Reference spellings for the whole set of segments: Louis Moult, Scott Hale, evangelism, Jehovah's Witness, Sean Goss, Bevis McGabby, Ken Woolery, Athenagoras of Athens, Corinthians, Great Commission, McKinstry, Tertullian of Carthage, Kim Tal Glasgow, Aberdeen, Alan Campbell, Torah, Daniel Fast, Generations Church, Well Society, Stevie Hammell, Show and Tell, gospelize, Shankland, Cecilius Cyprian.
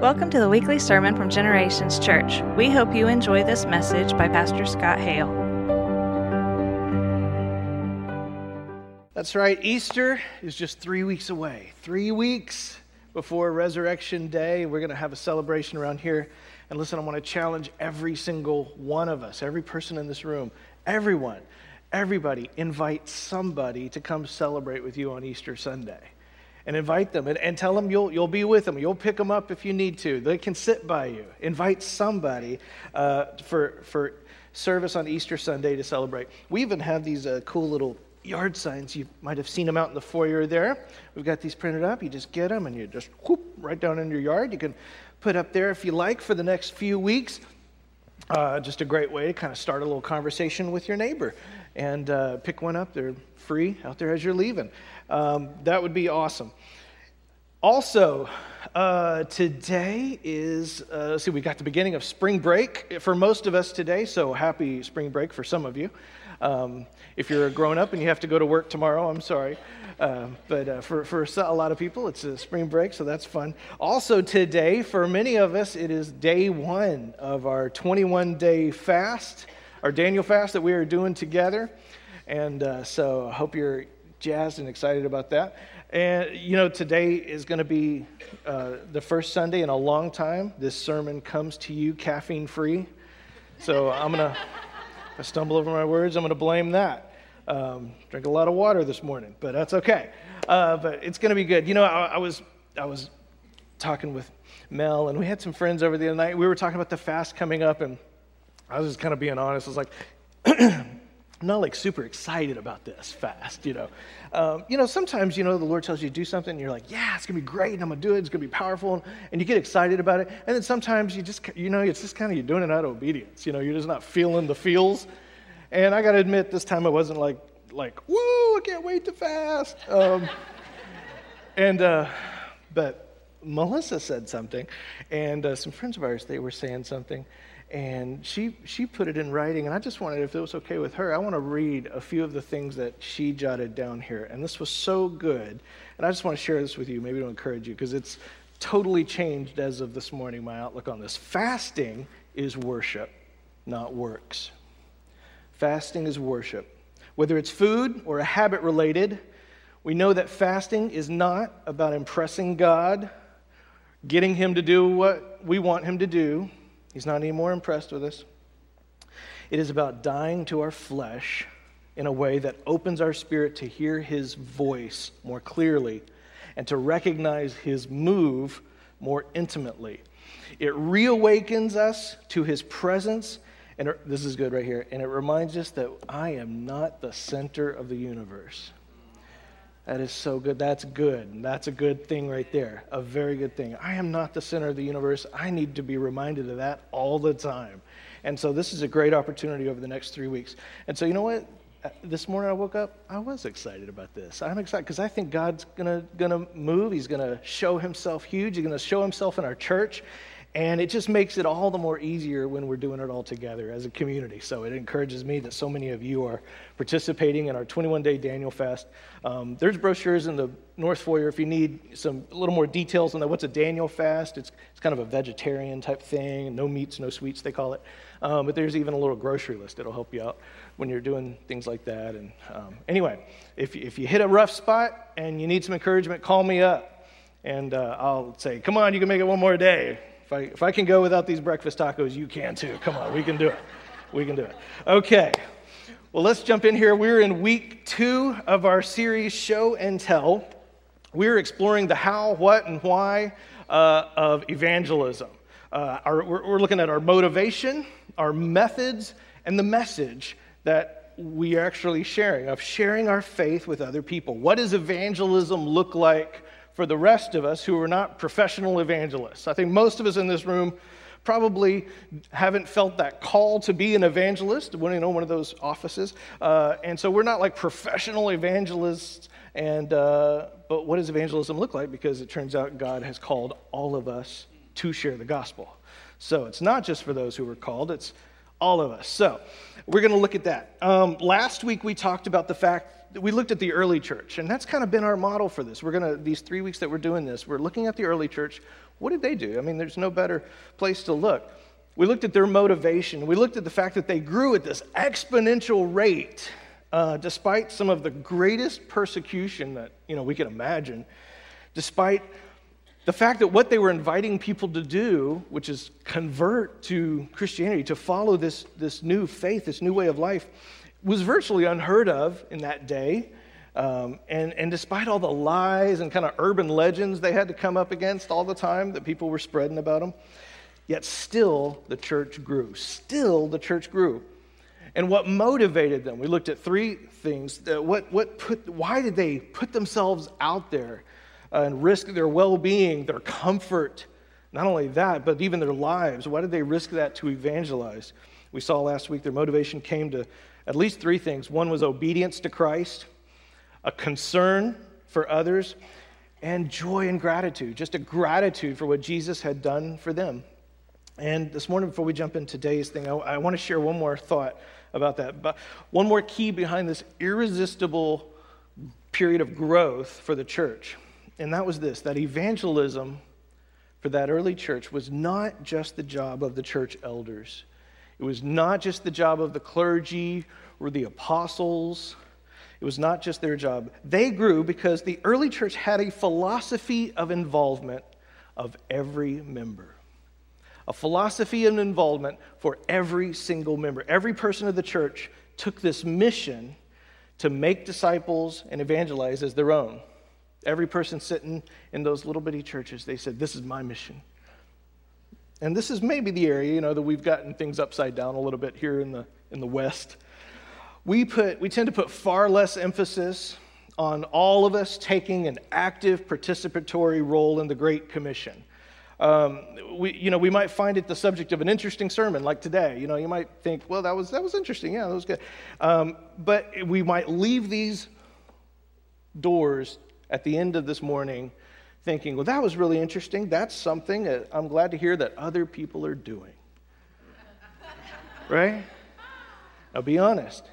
Welcome to the weekly sermon from Generations Church. We hope you enjoy this message by Pastor Scott Hale. That's right, Easter is just 3 weeks away. 3 weeks before Resurrection Day. We're going to have a celebration around here. And listen, I want to challenge every single one of us, every person in this room, everyone, everybody, invite somebody to come celebrate with you on Easter Sunday. And invite them and tell them you'll be with them. You'll pick them up if you need to. They can sit by you. Invite somebody for service on Easter Sunday to celebrate. We even have these cool little yard signs. You might have seen them out in the foyer there. We've got these printed up. You just get them and you just whoop right down in your yard. You can put up there if you like for the next few weeks. Just a great way to kind of start a little conversation with your neighbor. And pick one up. They're free out there as you're leaving. That would be awesome. Also, today is, we got the beginning of spring break for most of us today, so happy spring break for some of you. If you're a grown-up and you have to go to work tomorrow, I'm sorry. But for a lot of people, it's a spring break, so that's fun. Also today, for many of us, it is day one of our 21-day fast, our Daniel Fast that we are doing together. And so I hope you're jazzed and excited about that. And, you know, today is going to be the first Sunday in a long time. This sermon comes to you caffeine-free. So I'm going to, if I stumble over my words, I'm going to blame that. Drink a lot of water this morning, but that's okay. But it's going to be good. You know, I was talking with Mel, and we had some friends over the other night. We were talking about the fast coming up, and I was just kind of being honest. I was like... I'm not like super excited about this fast, you know. Sometimes, you know, the Lord tells you to do something and you're like, yeah, it's going to be great and I'm going to do it. It's going to be powerful. And you get excited about it. And then sometimes you just, you know, it's just kind of you're doing it out of obedience. You know, you're just not feeling the feels. And I got to admit, this time I wasn't like, woo, I can't wait to fast. But Melissa said something and some friends of ours, they were saying something. And she put it in writing, and I just wanted, if it was okay with her, I want to read a few of the things that she jotted down here. And this was so good, and I just want to share this with you, maybe to encourage you, because it's totally changed as of this morning, my outlook on this. Fasting is worship, not works. Fasting is worship. Whether it's food or a habit related, we know that fasting is not about impressing God, getting him to do what we want him to do. He's not any more impressed with us. It is about dying to our flesh in a way that opens our spirit to hear his voice more clearly and to recognize his move more intimately. It reawakens us to his presence, and this is good right here, and it reminds us that I am not the center of the universe. That is so good. That's good. That's a good thing right there. A very good thing. I am not the center of the universe. I need to be reminded of that all the time. And so this is a great opportunity over the next 3 weeks. And so you know what? This morning I woke up, I was excited about this. I'm excited because I think God's gonna move. He's going to show himself huge. He's going to show himself in our church. And it just makes it all the more easier when we're doing it all together as a community. So it encourages me that so many of you are participating in our 21-day Daniel Fast. There's brochures in the North Foyer if you need some a little more details on that. What's a Daniel Fast? It's kind of a vegetarian type thing. No meats, no sweets, they call it. But there's even a little grocery list that'll help you out when you're doing things like that. And anyway, if you hit a rough spot and you need some encouragement, call me up. And I'll say, come on, you can make it one more day. If I can go without these breakfast tacos, you can too. Come on, we can do it. We can do it. Okay. Well, let's jump in here. We're in week 2 of our series, Show and Tell. We're exploring the how, what, and why of evangelism. We're looking at our motivation, our methods, and the message that we are actually sharing, of sharing our faith with other people. What does evangelism look like for the rest of us who are not professional evangelists? I think most of us in this room probably haven't felt that call to be an evangelist, you know, one of those offices. And so we're not like professional evangelists. And but what does evangelism look like? Because it turns out God has called all of us to share the gospel. So it's not just for those who were called. It's all of us. So we're going to look at that. Last week we talked about the fact that we looked at the early church, and that's kind of been our model for this. We're going to, these 3 weeks that we're doing this, we're looking at the early church. What did they do? I mean, there's no better place to look. We looked at their motivation. We looked at the fact that they grew at this exponential rate, despite some of the greatest persecution that, we could imagine, despite the fact that what they were inviting people to do, which is convert to Christianity, to follow this new faith, this new way of life, was virtually unheard of in that day. And despite all the lies and kind of urban legends they had to come up against all the time that people were spreading about them, yet still the church grew. Still the church grew. And what motivated them? We looked at three things. Why did they put themselves out there and risk their well-being, their comfort? Not only that, but even their lives. Why did they risk that to evangelize? We saw last week their motivation came to at least three things. One was obedience to Christ, a concern for others, and joy and gratitude, just a gratitude for what Jesus had done for them. And this morning, before we jump into today's thing, I want to share one more thought about that. But one more key behind this irresistible period of growth for the church. And that was this, that evangelism for that early church was not just the job of the church elders. It was not just the job of the clergy or the apostles. It was not just their job. They grew because the early church had a philosophy of involvement of every member. A philosophy and involvement for every single member. Every person of the church took this mission to make disciples and evangelize as their own. Every person sitting in those little bitty churches, they said, this is my mission. And this is maybe the area, that we've gotten things upside down a little bit here in the West. We tend to put far less emphasis on all of us taking an active participatory role in the Great Commission. We might find it the subject of an interesting sermon like today. You might think, well, that was interesting. Yeah, that was good. But we might leave these doors at the end of this morning thinking, well, that was really interesting. That's something that I'm glad to hear that other people are doing. Right? Now, be honest.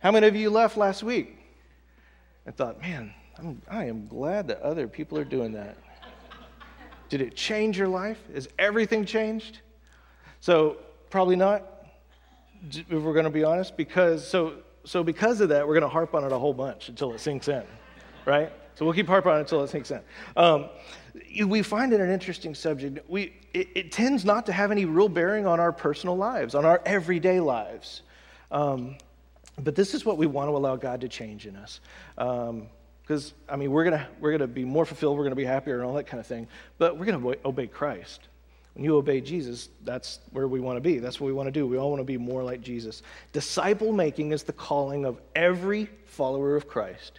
How many of you left last week and thought, man, I am glad that other people are doing that? Did it change your life? Is everything changed? So probably not, if we're going to be honest, because of that, we're going to harp on it a whole bunch until it sinks in, right? So we'll keep harping on it until it sinks in. We find it an interesting subject. It tends not to have any real bearing on our personal lives, on our everyday lives. But this is what we want to allow God to change in us. Because, we're gonna be more fulfilled, we're going to be happier and all that kind of thing, but we're going to obey Christ. When you obey Jesus, that's where we want to be. That's what we want to do. We all want to be more like Jesus. Disciple-making is the calling of every follower of Christ.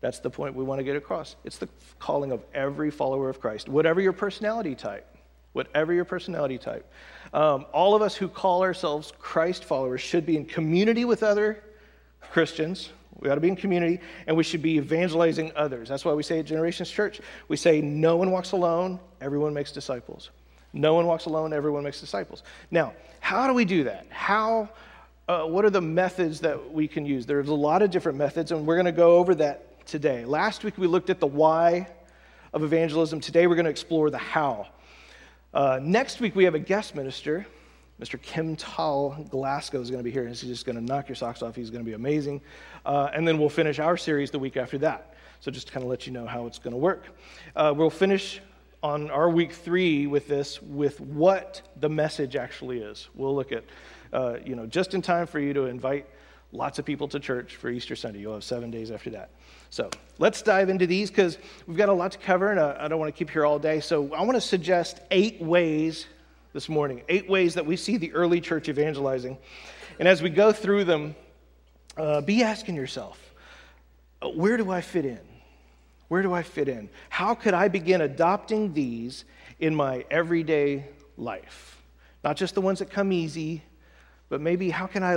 That's the point we want to get across. It's the calling of every follower of Christ, whatever your personality type, whatever your personality type. All of us who call ourselves Christ followers should be in community with other Christians. We ought to be in community, and we should be evangelizing others. That's why we say at Generations Church, we say, no one walks alone, everyone makes disciples. No one walks alone, everyone makes disciples. Now, how do we do that? What are the methods that we can use? There's a lot of different methods, and we're going to go over that today. Last week, we looked at the why of evangelism. Today, we're going to explore the how. Next week, we have a guest minister. Mr. Kim Tal Glasgow is going to be here, and he's just going to knock your socks off. He's going to be amazing. And then we'll finish our series the week after that. So just to kind of let you know how it's going to work. We'll finish on our week 3 with what the message actually is. We'll look at, just in time for you to invite lots of people to church for Easter Sunday. You'll have 7 days after that. So let's dive into these because we've got a lot to cover, and I don't want to keep here all day. So I want to suggest 8 ways this morning, 8 ways that we see the early church evangelizing. And as we go through them, be asking yourself, where do I fit in? Where do I fit in? How could I begin adopting these in my everyday life? Not just the ones that come easy, but maybe how can I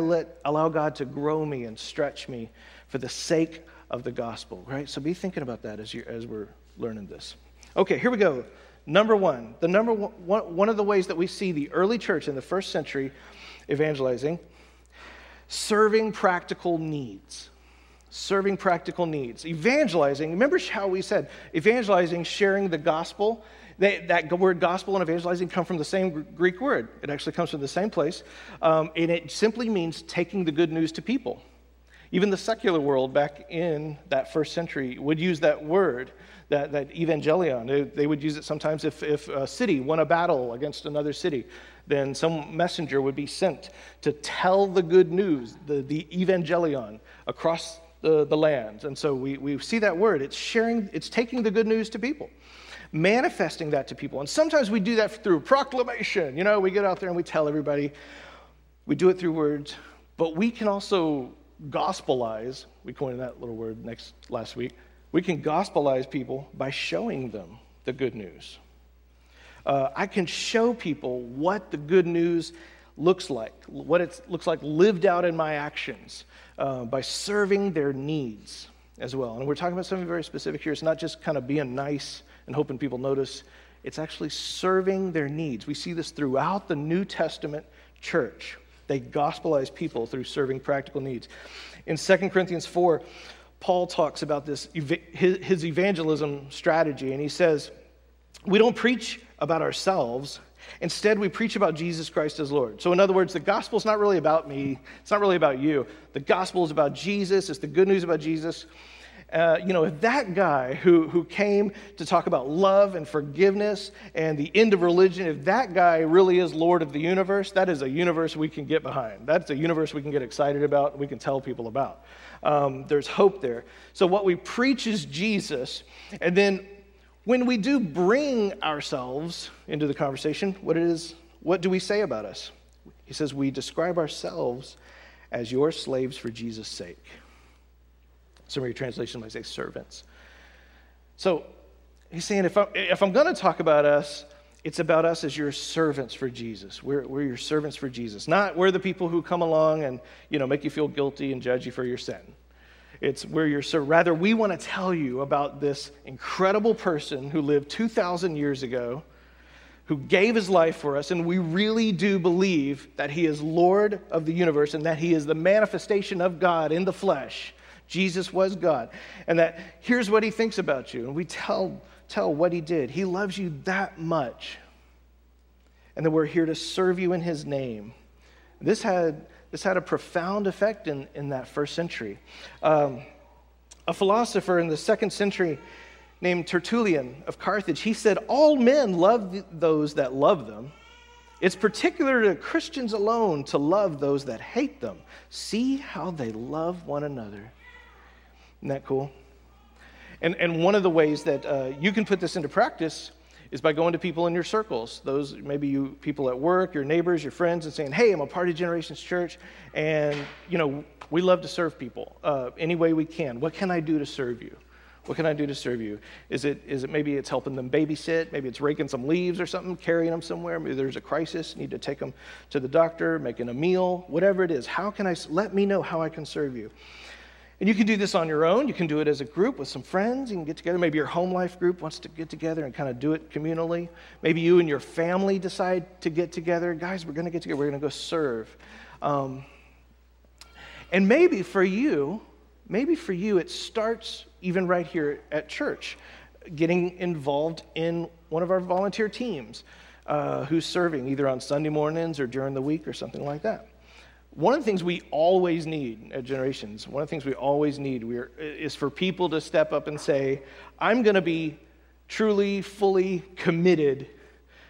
allow God to grow me and stretch me for the sake of the gospel, right? So be thinking about that as we're learning this. Okay, here we go. Number one, one of the ways that we see the early church in the first century evangelizing, serving practical needs. Serving practical needs. Evangelizing, remember how we said evangelizing, sharing the gospel? That word gospel and evangelizing come from the same Greek word. It actually comes from the same place. And it simply means taking the good news to people. Even the secular world back in that first century would use that word, that evangelion. They would use it sometimes if a city won a battle against another city, then some messenger would be sent to tell the good news, the evangelion, across the lands. And so we see that word. It's sharing, it's taking the good news to people, manifesting that to people. And sometimes we do that through proclamation. You know, we get out there and we tell everybody. We do it through words, but we can also gospelize. We coined that little word last week. We can gospelize people by showing them the good news. I can show people what the good news looks like, what it looks like lived out in my actions, by serving their needs as well. And we're talking about something very specific here. It's not just kind of being nice and hoping people notice. It's actually serving their needs. We see this throughout the New Testament church. They gospelize people through serving practical needs. In 2 Corinthians 4, Paul talks about this, his evangelism strategy, and he says, we don't preach about ourselves. Instead, we preach about Jesus Christ as Lord. So in other words, the gospel is not really about me. It's not really about you. The gospel is about Jesus. It's the good news about Jesus. You know, if that guy who came to talk about love and forgiveness and the end of religion, if that guy really is Lord of the universe, that is a universe we can get behind. That's a universe we can get excited about and we can tell people about. There's hope there. So what we preach is Jesus. And then when we do bring ourselves into the conversation, what do we say about us? He says, we describe ourselves as your slaves for Jesus' sake. Some of your translations might say servants. So he's saying, if I'm going to talk about us, it's about us as your servants for Jesus. We're your servants for Jesus. Not we're the people who come along and, you know, make you feel guilty and judge you for your sin. It's we're your servant. Rather, we want to tell you about this incredible person who lived 2,000 years ago, who gave his life for us, and we really do believe that he is Lord of the universe and that he is the manifestation of God in the flesh. Jesus was God, and that here's what he thinks about you, and we tell what he did. He loves you that much, and that we're here to serve you in his name. This had a profound effect in that first century. A philosopher in the second century named Tertullian of Carthage, he said, all men love those that love them. It's particular to Christians alone to love those that hate them. See how they love one another. Isn't that cool? And one of the ways that you can put this into practice is by going to people in your circles, those maybe you people at work, your neighbors, your friends, and saying, hey, I'm a part of Generations Church, and you know we love to serve people any way we can. What can I do to serve you? What can I do to serve you? Is it maybe it's helping them babysit, maybe it's raking some leaves or something, carrying them somewhere, maybe there's a crisis, need to take them to the doctor, making a meal, whatever it is. Let me know how I can serve you. And you can do this on your own. You can do it as a group with some friends. You can get together. Maybe your home life group wants to get together and kind of do it communally. Maybe you and your family decide to get together. Guys, we're going to get together. We're going to go serve. And maybe for you, it starts even right here at church, getting involved in one of our volunteer teams who's serving either on Sunday mornings or during the week or something like that. One of the things we always need at Generations, is for people to step up and say, I'm going to be truly, fully committed,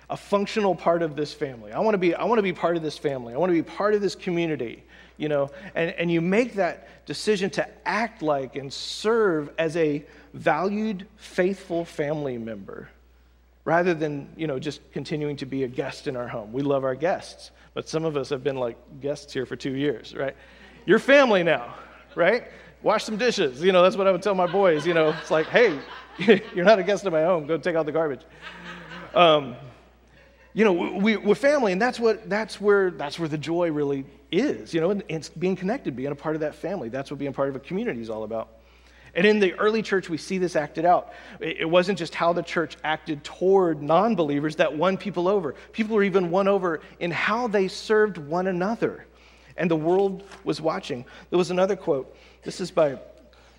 a functional part of this family. I want to be part of this family. I want to be part of this community, you know. And you make that decision to act like and serve as a valued, faithful family member rather than, you know, just continuing to be a guest in our home. We love our guests. But some of us have been like guests here for 2 years, right? You're family now, right? Wash some dishes. You know, that's what I would tell my boys. You know, it's like, hey, you're not a guest in my home. Go take out the garbage. You know, we're family, and that's where the joy really is. You know, and it's being connected, being a part of that family. That's what being part of a community is all about. And in the early church, we see this acted out. It wasn't just how the church acted toward non-believers that won people over. People were even won over in how they served one another. And the world was watching. There was another quote. This is by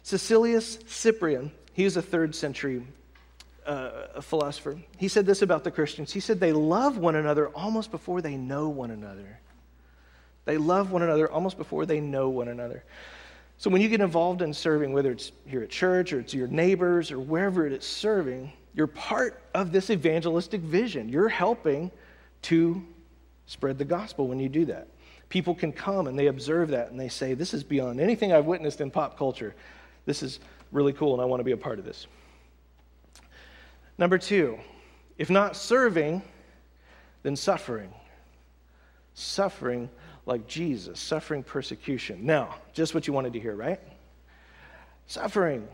Cecilius Cyprian. He was a 3rd century philosopher. He said this about the Christians. He said, they love one another almost before they know one another. They love one another almost before they know one another. So when you get involved in serving, whether it's here at church or it's your neighbors or wherever it's serving, you're part of this evangelistic vision. You're helping to spread the gospel when you do that. People can come and they observe that and they say, this is beyond anything I've witnessed in pop culture. This is really cool and I want to be a part of this. Number 2, if not serving, then suffering. Suffering like Jesus, suffering persecution. Now, just what you wanted to hear, right? Suffering,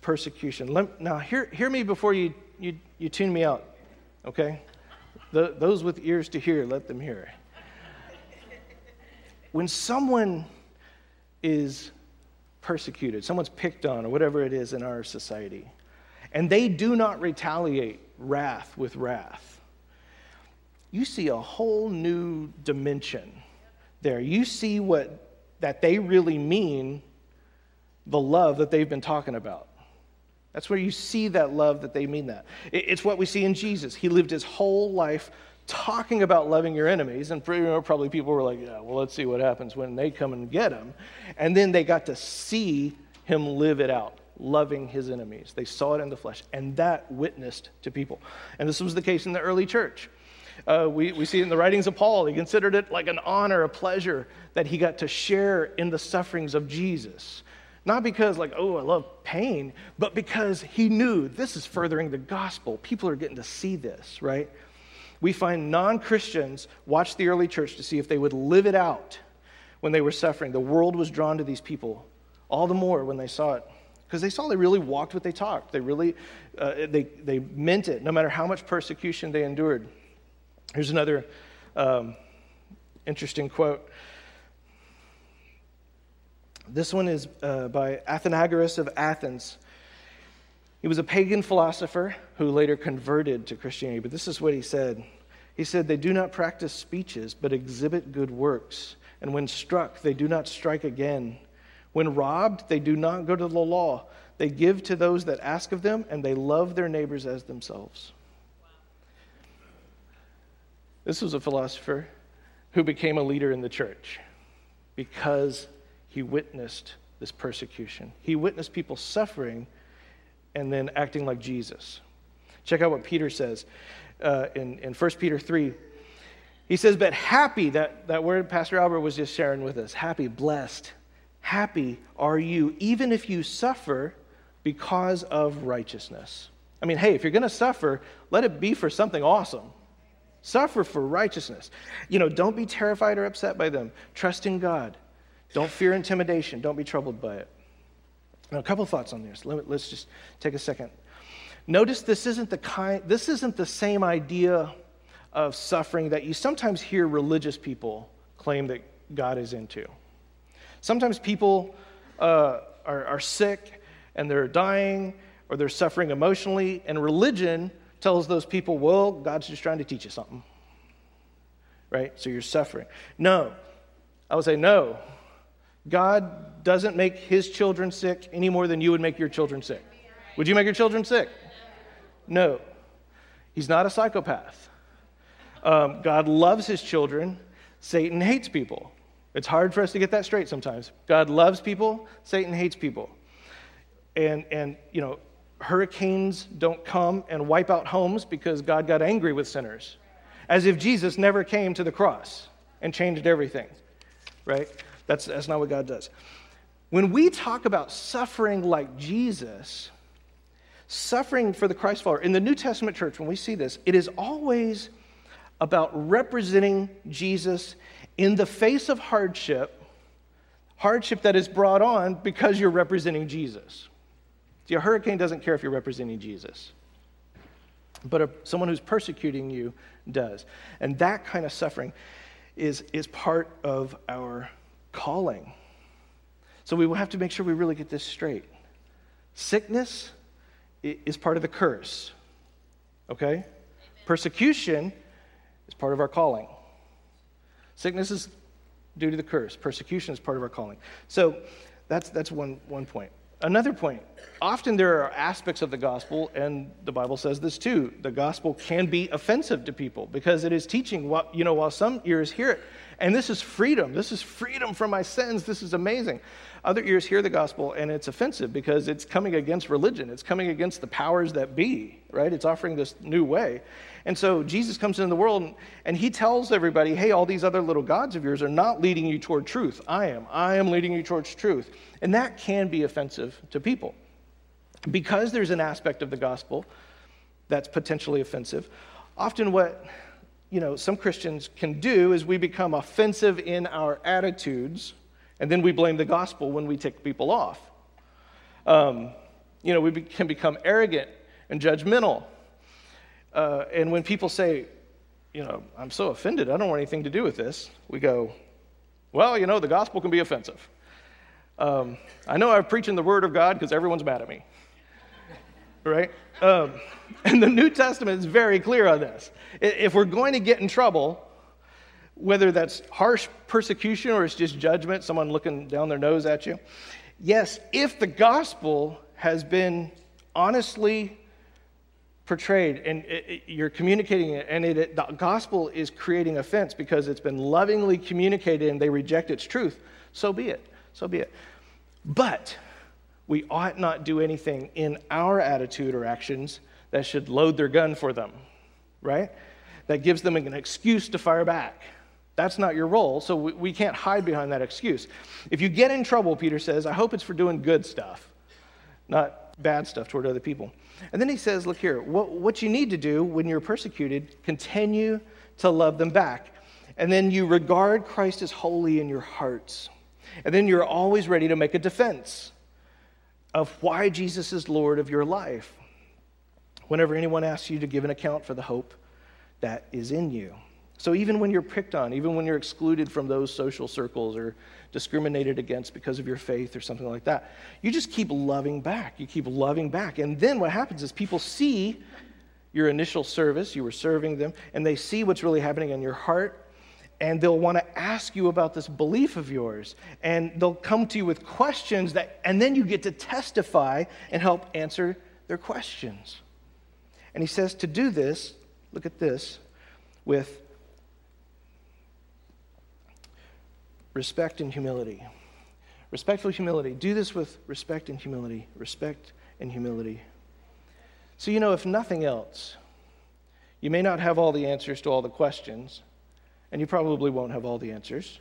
persecution. Now, hear me before you tune me out, okay? Those with ears to hear, let them hear. When someone is persecuted, someone's picked on or whatever it is in our society, and they do not retaliate wrath with wrath, you see a whole new dimension there. You see that they really mean the love that they've been talking about. That's where you see that love, that they mean that. It's what we see in Jesus. He lived his whole life talking about loving your enemies, and probably people were like, yeah, well, let's see what happens when they come and get him. And then they got to see him live it out, loving his enemies. They saw it in the flesh, and that witnessed to people. And this was the case in the early church. We see it in the writings of Paul. He considered it like an honor, a pleasure, that he got to share in the sufferings of Jesus. Not because, like, oh, I love pain, but because he knew this is furthering the gospel. People are getting to see this, right? We find non-Christians watched the early church to see if they would live it out when they were suffering. The world was drawn to these people all the more when they saw it, because they saw they really walked what they talked. They really, they meant it, no matter how much persecution they endured. Here's another interesting quote. This one is by Athenagoras of Athens. He was a pagan philosopher who later converted to Christianity, but this is what he said. He said, they do not practice speeches, but exhibit good works. And when struck, they do not strike again. When robbed, they do not go to the law. They give to those that ask of them, and they love their neighbors as themselves. Wow. This was a philosopher who became a leader in the church because he witnessed this persecution. He witnessed people suffering and then acting like Jesus. Check out what Peter says in 1 Peter 3. He says, but happy, that word Pastor Albert was just sharing with us, happy, blessed, happy are you, even if you suffer because of righteousness. I mean, hey, if you're going to suffer, let it be for something awesome. Suffer for righteousness. You know, don't be terrified or upset by them. Trust in God. Don't fear intimidation. Don't be troubled by it. Now, a couple thoughts on this. Let's just take a second. Notice this isn't the same idea of suffering that you sometimes hear religious people claim that God is into. Sometimes people are sick and they're dying or they're suffering emotionally, and religion tells those people, well, God's just trying to teach you something, right? So you're suffering. No, I would say no. God doesn't make his children sick any more than you would make your children sick. Would you make your children sick? No. He's not a psychopath. God loves his children. Satan hates people. It's hard for us to get that straight sometimes. God loves people. Satan hates people. And you know, hurricanes don't come and wipe out homes because God got angry with sinners, as if Jesus never came to the cross and changed everything, right? That's not what God does. When we talk about suffering like Jesus, suffering for the Christ follower, in the New Testament church, when we see this, it is always about representing Jesus in the face of hardship that is brought on because you're representing Jesus. See, a hurricane doesn't care if you're representing Jesus, but someone who's persecuting you does. And that kind of suffering is part of our calling. So we will have to make sure we really get this straight. Sickness is part of the curse, okay? Amen. Persecution is part of our calling. Sickness is due to the curse. Persecution is part of our calling. So that's one point. Another point, often there are aspects of the gospel, and the Bible says this too, the gospel can be offensive to people because it is teaching what, you know, while some ears hear it, and this is freedom from my sins, this is amazing. Other ears hear the gospel and it's offensive because it's coming against religion, it's coming against the powers that be, right? It's offering this new way. And so Jesus comes into the world and he tells everybody, hey, all these other little gods of yours are not leading you toward truth. I am leading you towards truth. And that can be offensive to people because there's an aspect of the gospel that's potentially offensive. Often what, you know, some Christians can do is we become offensive in our attitudes and then we blame the gospel when we tick people off. You know, we can become arrogant and judgmental. And when people say, you know, I'm so offended, I don't want anything to do with this, we go, well, you know, the gospel can be offensive. I know I'm preaching the word of God because everyone's mad at me, right? And the New Testament is very clear on this. If we're going to get in trouble, whether that's harsh persecution or it's just judgment, someone looking down their nose at you, yes, if the gospel has been honestly portrayed and you're communicating it, and the gospel is creating offense because it's been lovingly communicated and they reject its truth, so be it, so be it. But we ought not do anything in our attitude or actions that should load their gun for them, right? That gives them an excuse to fire back. That's not your role, so we can't hide behind that excuse. If you get in trouble, Peter says, I hope it's for doing good stuff, not bad stuff toward other people. And then he says, look here, what you need to do when you're persecuted, continue to love them back. And then you regard Christ as holy in your hearts. And then you're always ready to make a defense of why Jesus is Lord of your life whenever anyone asks you to give an account for the hope that is in you. So even when you're picked on, even when you're excluded from those social circles or discriminated against because of your faith or something like that, you just keep loving back. You keep loving back. And then what happens is people see your initial service, you were serving them, and they see what's really happening in your heart, and they'll want to ask you about this belief of yours. And they'll come to you with questions, and then you get to testify and help answer their questions. And he says to do this, look at this, with respect and humility. Respectful humility. Do this with respect and humility. Respect and humility. So, you know, if nothing else, you may not have all the answers to all the questions, and you probably won't have all the answers,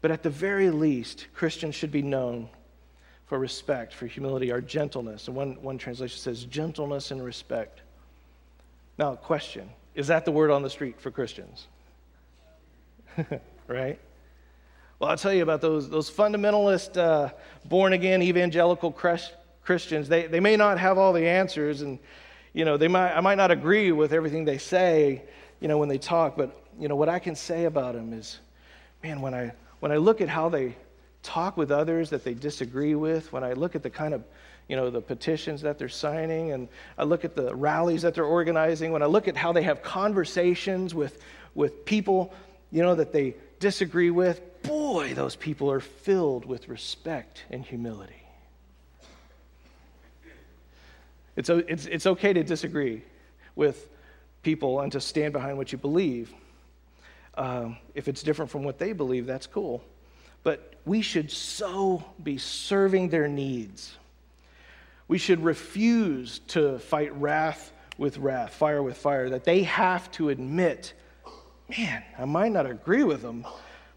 but at the very least, Christians should be known for respect, for humility, our gentleness. And one translation says, gentleness and respect. Now, question, is that the word on the street for Christians? Right? Well, I'll tell you about those fundamentalist, born-again evangelical Christians. They may not have all the answers, and you know I might not agree with everything they say, you know, when they talk. But you know what I can say about them is, man, when I look at how they talk with others that they disagree with, when I look at the kind of, you know, the petitions that they're signing, and I look at the rallies that they're organizing, when I look at how they have conversations with people, you know, that they disagree with. Boy, those people are filled with respect and humility. It's okay to disagree with people and to stand behind what you believe. If it's different from what they believe, that's cool. But we should so be serving their needs. We should refuse to fight wrath with wrath, fire with fire, that they have to admit, man, I might not agree with them,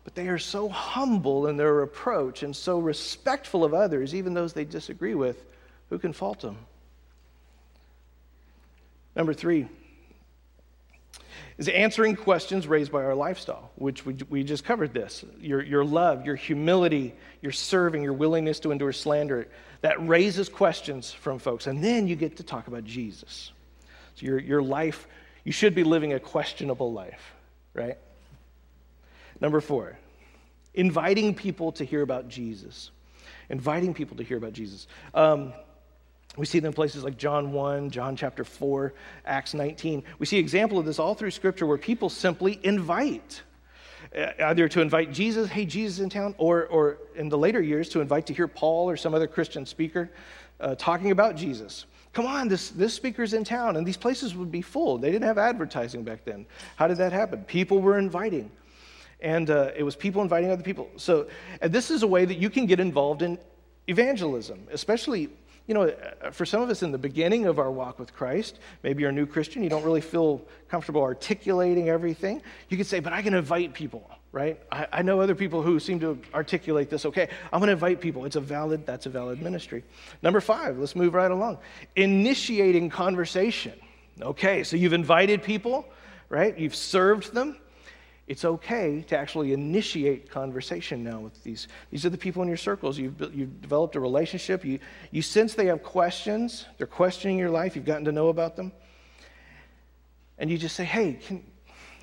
but they are so humble in their approach and so respectful of others, even those they disagree with. Who can fault them? Number 3 is answering questions raised by our lifestyle, which we just covered this. Your love, your humility, your serving, your willingness to endure slander, that raises questions from folks. And then you get to talk about Jesus. So your life, you should be living a questionable life, right? Number 4, inviting people to hear about Jesus. Inviting people to hear about Jesus. We see them in places like John 1, John chapter 4, Acts 19. We see example of this all through Scripture where people simply invite, either to invite Jesus, hey, Jesus in town, or in the later years to invite to hear Paul or some other Christian speaker talking about Jesus. Come on, this speaker's in town, and these places would be full. They didn't have advertising back then. How did that happen? People were inviting, and it was people inviting other people. So this is a way that you can get involved in evangelism, especially, you know, for some of us in the beginning of our walk with Christ. Maybe you're a new Christian, you don't really feel comfortable articulating everything. You could say, but I can invite people, right? I know other people who seem to articulate this okay. I'm going to invite people. That's a valid ministry. Number 5, let's move right along. Initiating conversation. Okay, so you've invited people, right? You've served them. It's okay to actually initiate conversation now with these. These are the people in your circles. You've developed a relationship. You sense they have questions. They're questioning your life. You've gotten to know about them. And you just say, hey,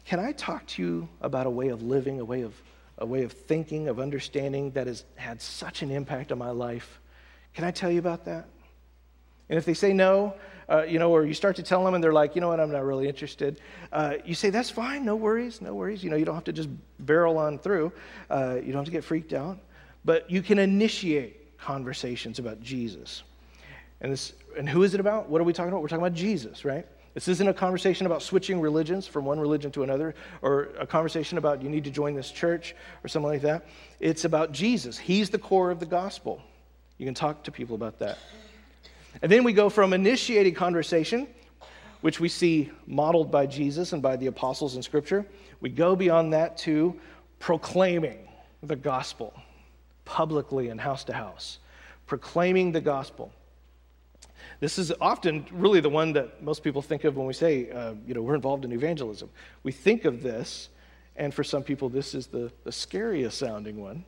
can I talk to you about a way of living, a way of thinking, of understanding that has had such an impact on my life? Can I tell you about that? And if they say no, or you start to tell them and they're like, you know what, I'm not really interested. You say, that's fine, no worries. You don't have to just barrel on through. You don't have to get freaked out. But you can initiate conversations about Jesus. And who is it about? What are we talking about? We're talking about Jesus, right? This isn't a conversation about switching religions from one religion to another, or a conversation about you need to join this church or something like that. It's about Jesus. He's the core of the gospel. You can talk to people about that. And then we go from initiated conversation, which we see modeled by Jesus and by the apostles in Scripture. We go beyond that to proclaiming the gospel publicly and house to house. Proclaiming the gospel. This is often really the one that most people think of when we say, we're involved in evangelism. We think of this, and for some people this is the scariest sounding one.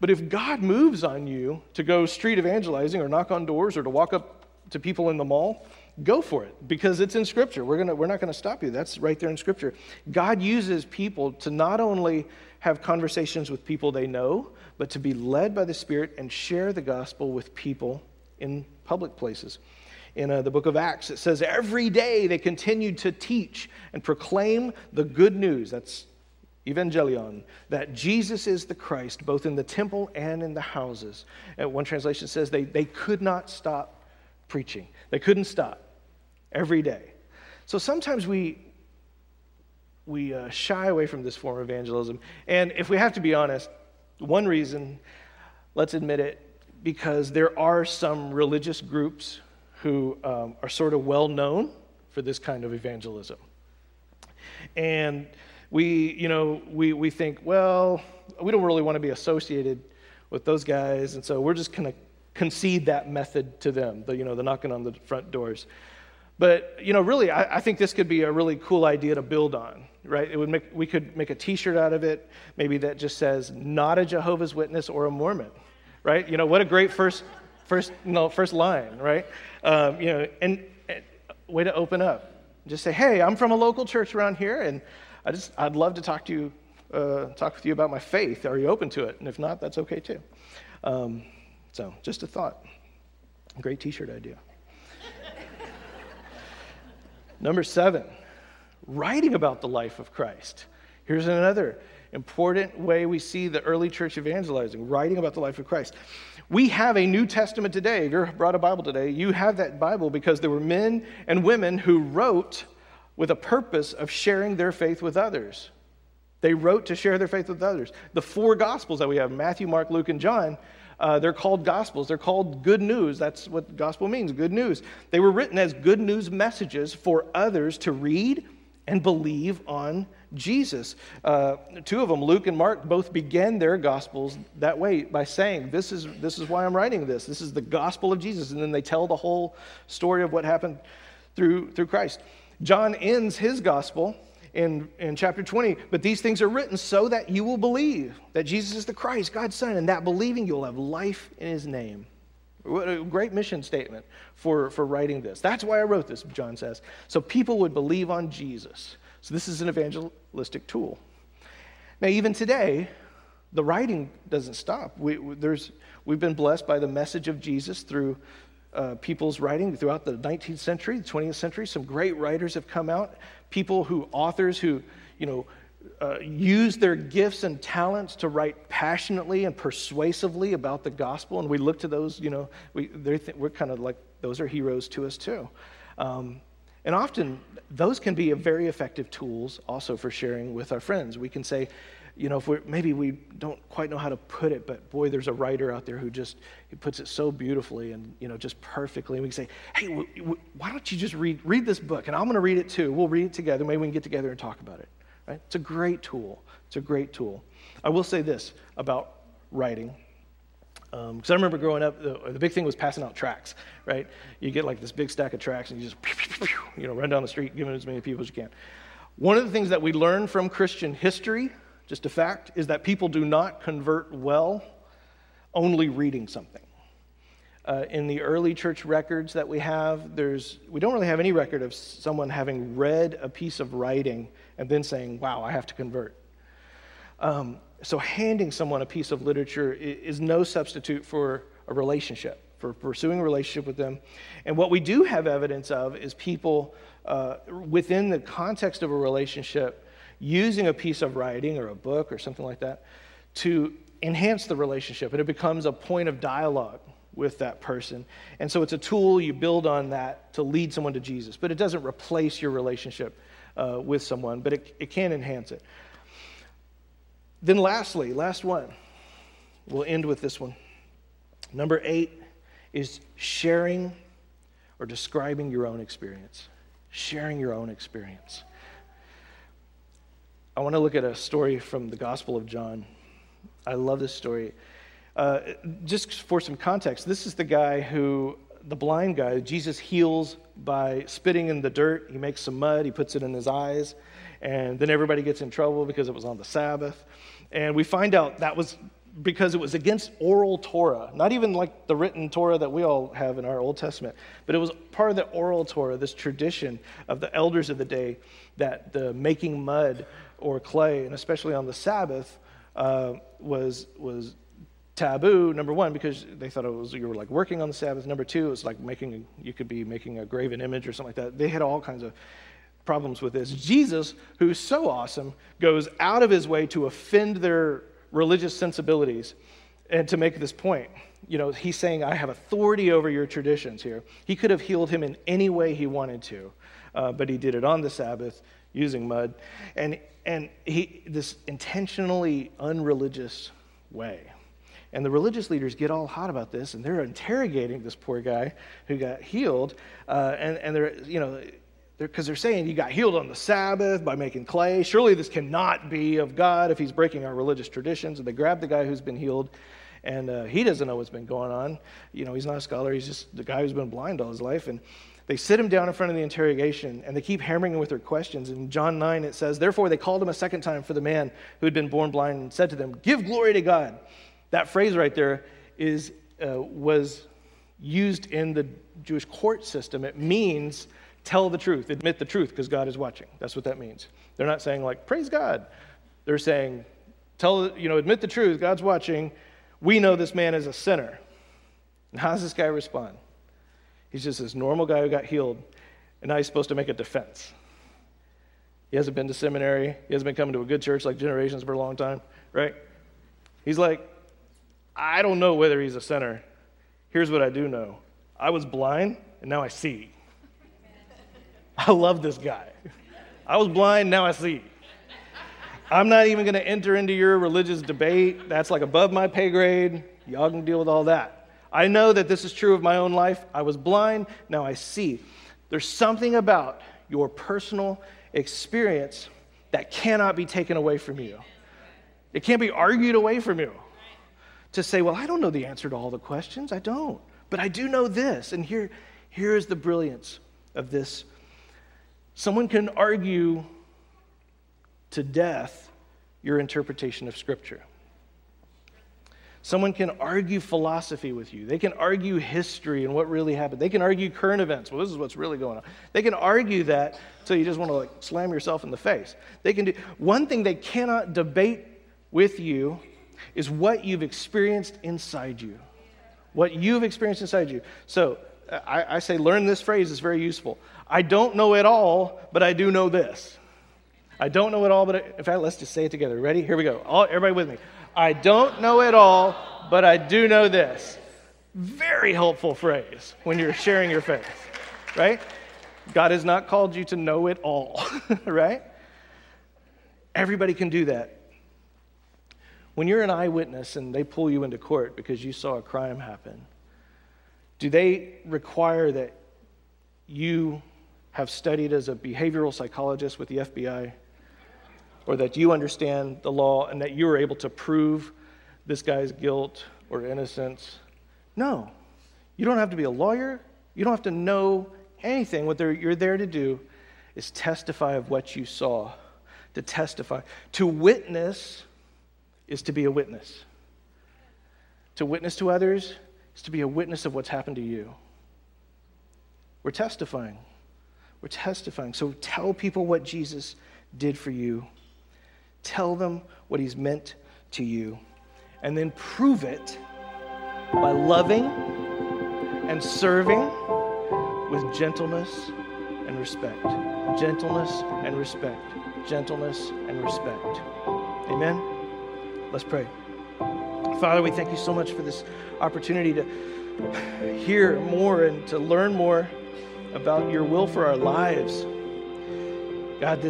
But if God moves on you to go street evangelizing or knock on doors or to walk up to people in the mall, go for it, because it's in Scripture. We're not going to stop you. That's right there in Scripture. God uses people to not only have conversations with people they know, but to be led by the Spirit and share the gospel with people in public places. In the book of Acts, it says, every day they continued to teach and proclaim the good news. That's Evangelion, that Jesus is the Christ, both in the temple and in the houses. And one translation says they could not stop preaching. They couldn't stop every day. So sometimes we shy away from this form of evangelism. And if we have to be honest, one reason, let's admit it, because there are some religious groups who are sort of well known for this kind of evangelism. And we think, well, we don't really want to be associated with those guys, and so we're just going to concede that method to them, the knocking on the front doors. But, really, I think this could be a really cool idea to build on, right? We could make a T-shirt out of it, maybe that just says, not a Jehovah's Witness or a Mormon, right? What a great first line, right? And way to open up. Just say, hey, I'm from a local church around here, and I'd love to talk with you about my faith. Are you open to it? And if not, that's okay too. So just a thought. Great T-shirt idea. Number 7, writing about the life of Christ. Here's another important way we see the early church evangelizing, writing about the life of Christ. We have a New Testament today. If you brought a Bible today, you have that Bible because there were men and women who wrote with a purpose of sharing their faith with others. They wrote to share their faith with others. The 4 Gospels that we have, Matthew, Mark, Luke, and John, they're called Gospels. They're called good news. That's what gospel means, good news. They were written as good news messages for others to read and believe on Jesus. 2 of them, Luke and Mark, both began their Gospels that way by saying, this is why I'm writing this. This is the gospel of Jesus. And then they tell the whole story of what happened through Christ. John ends his gospel in chapter 20, but these things are written so that you will believe that Jesus is the Christ, God's Son, and that believing you'll have life in his name. What a great mission statement for writing this. That's why I wrote this, John says, so people would believe on Jesus. So this is an evangelistic tool. Now, even today, the writing doesn't stop. We've been blessed by the message of Jesus through people's writing throughout the 19th century, the 20th century. Some great writers have come out, authors who, use their gifts and talents to write passionately and persuasively about the gospel. And we look to those, we're kind of like, those are heroes to us too. And often those can be very effective tools also for sharing with our friends. We can say, if maybe we don't quite know how to put it, but boy, there's a writer out there who he puts it so beautifully and, just perfectly. And we can say, hey, why don't you just read this book? And I'm going to read it too. We'll read it together. Maybe we can get together and talk about it, right? It's a great tool. It's a great tool. I will say this about writing. Because I remember growing up, the big thing was passing out tracts, right? You get like this big stack of tracts and you just, run down the street, giving it as many people as you can. One of the things that we learn from Christian history, just a fact, is that people do not convert well only reading something. In the early church records that we have, we don't really have any record of someone having read a piece of writing and then saying, wow, I have to convert. So handing someone a piece of literature is no substitute for a relationship, for pursuing a relationship with them. And what we do have evidence of is people within the context of a relationship using a piece of writing or a book or something like that to enhance the relationship, and it becomes a point of dialogue with that person. And so it's a tool you build on that to lead someone to Jesus, but it doesn't replace your relationship with someone, but it can enhance it. Then lastly, last one, we'll end with this one. Number 8 is sharing or describing your own experience. Sharing your own experience. I want to look at a story from the Gospel of John. I love this story. Just for some context, this is the guy the blind guy, Jesus heals by spitting in the dirt. He makes some mud, he puts it in his eyes, and then everybody gets in trouble because it was on the Sabbath. And we find out that was because it was against oral Torah, not even like the written Torah that we all have in our Old Testament, but it was part of the oral Torah, this tradition of the elders of the day that the making mud or clay, and especially on the Sabbath, was taboo, number one, because they thought you were like working on the Sabbath. Number two, it's like you could be making a graven image or something like that. They had all kinds of problems with this. Jesus, who's so awesome, goes out of his way to offend their religious sensibilities and to make this point. He's saying, I have authority over your traditions here. He could have healed him in any way he wanted to, but he did it on the Sabbath using mud, and this intentionally unreligious way. And the religious leaders get all hot about this, and they're interrogating this poor guy who got healed, and they're, because they're saying, you got healed on the Sabbath by making clay. Surely this cannot be of God if he's breaking our religious traditions. And they grab the guy who's been healed, and he doesn't know what's been going on. He's not a scholar. He's just the guy who's been blind all his life. And they sit him down in front of the interrogation, and they keep hammering him with their questions. In John 9, it says, therefore they called him a second time for the man who had been born blind and said to them, give glory to God. That phrase right there was used in the Jewish court system. It means tell the truth, admit the truth, because God is watching. That's what that means. They're not saying like, praise God. They're saying, admit the truth, God's watching. We know this man is a sinner. And how does this guy respond? He's just this normal guy who got healed, and now he's supposed to make a defense. He hasn't been to seminary. He hasn't been coming to a good church like Generations for a long time, right? He's like, I don't know whether he's a sinner. Here's what I do know. I was blind, and now I see. I love this guy. I was blind, now I see. I'm not even going to enter into your religious debate. That's like above my pay grade. Y'all can deal with all that. I know that this is true of my own life. I was blind, now I see. There's something about your personal experience that cannot be taken away from you. It can't be argued away from you. To say, well, I don't know the answer to all the questions. I don't. But I do know this. And here is the brilliance of this. Someone can argue to death your interpretation of Scripture. Someone can argue philosophy with you. They can argue history and what really happened. They can argue current events. Well, this is what's really going on. They can argue that till you just want to like slam yourself in the face. They can do one thing they cannot debate with you is what you've experienced inside you. So I say learn this phrase, it's very useful. I don't know it all, but I do know this. I don't know it all, but in fact, let's just say it together. Ready? Here we go. Everybody with me. I don't know it all, but I do know this. Very helpful phrase when you're sharing your faith, right? God has not called you to know it all, right? Everybody can do that. When you're an eyewitness and they pull you into court because you saw a crime happen, do they require that you have studied as a behavioral psychologist with the FBI, or that you understand the law and that you are able to prove this guy's guilt or innocence? No. You don't have to be a lawyer. You don't have to know anything. What you're there to do is testify of what you saw, to testify. To witness is to be a witness. To witness to others is to be a witness of what's happened to you. We're testifying. We're testifying. So tell people what Jesus did for you. Tell them what he's meant to you. And then prove it by loving and serving with gentleness and respect. Gentleness and respect. Gentleness and respect. Amen? Let's pray. Father, we thank you so much for this opportunity to hear more and to learn more about your will for our lives. God,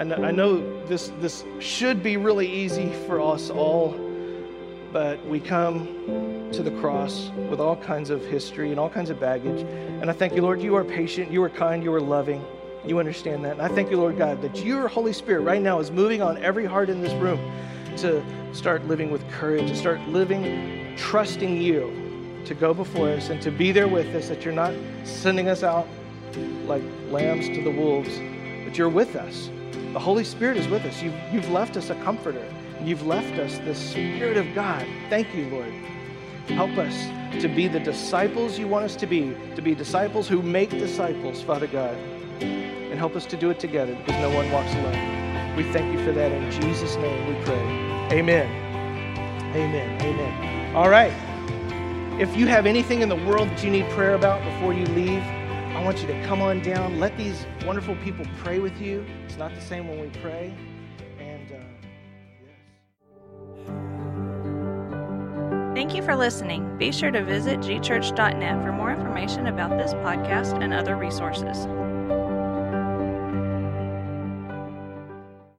I know this should be really easy for us all, but we come to the cross with all kinds of history and all kinds of baggage. And I thank you, Lord, you are patient, you are kind, you are loving. You understand that. And I thank you, Lord God, that your Holy Spirit right now is moving on every heart in this room to start living with courage, to start living, trusting you to go before us and to be there with us, that you're not sending us out like lambs to the wolves, but you're with us. The Holy Spirit is with us. You've left us a comforter. You've left us the Spirit of God. Thank you, Lord. Help us to be the disciples you want us to be disciples who make disciples, Father God, and help us to do it together because no one walks alone. We thank you for that. In Jesus' name we pray. Amen. Amen. Amen. All right. If you have anything in the world that you need prayer about before you leave, I want you to come on down. Let these wonderful people pray with you. It's not the same when we pray. And, yes. Thank you for listening. Be sure to visit gchurch.net for more information about this podcast and other resources.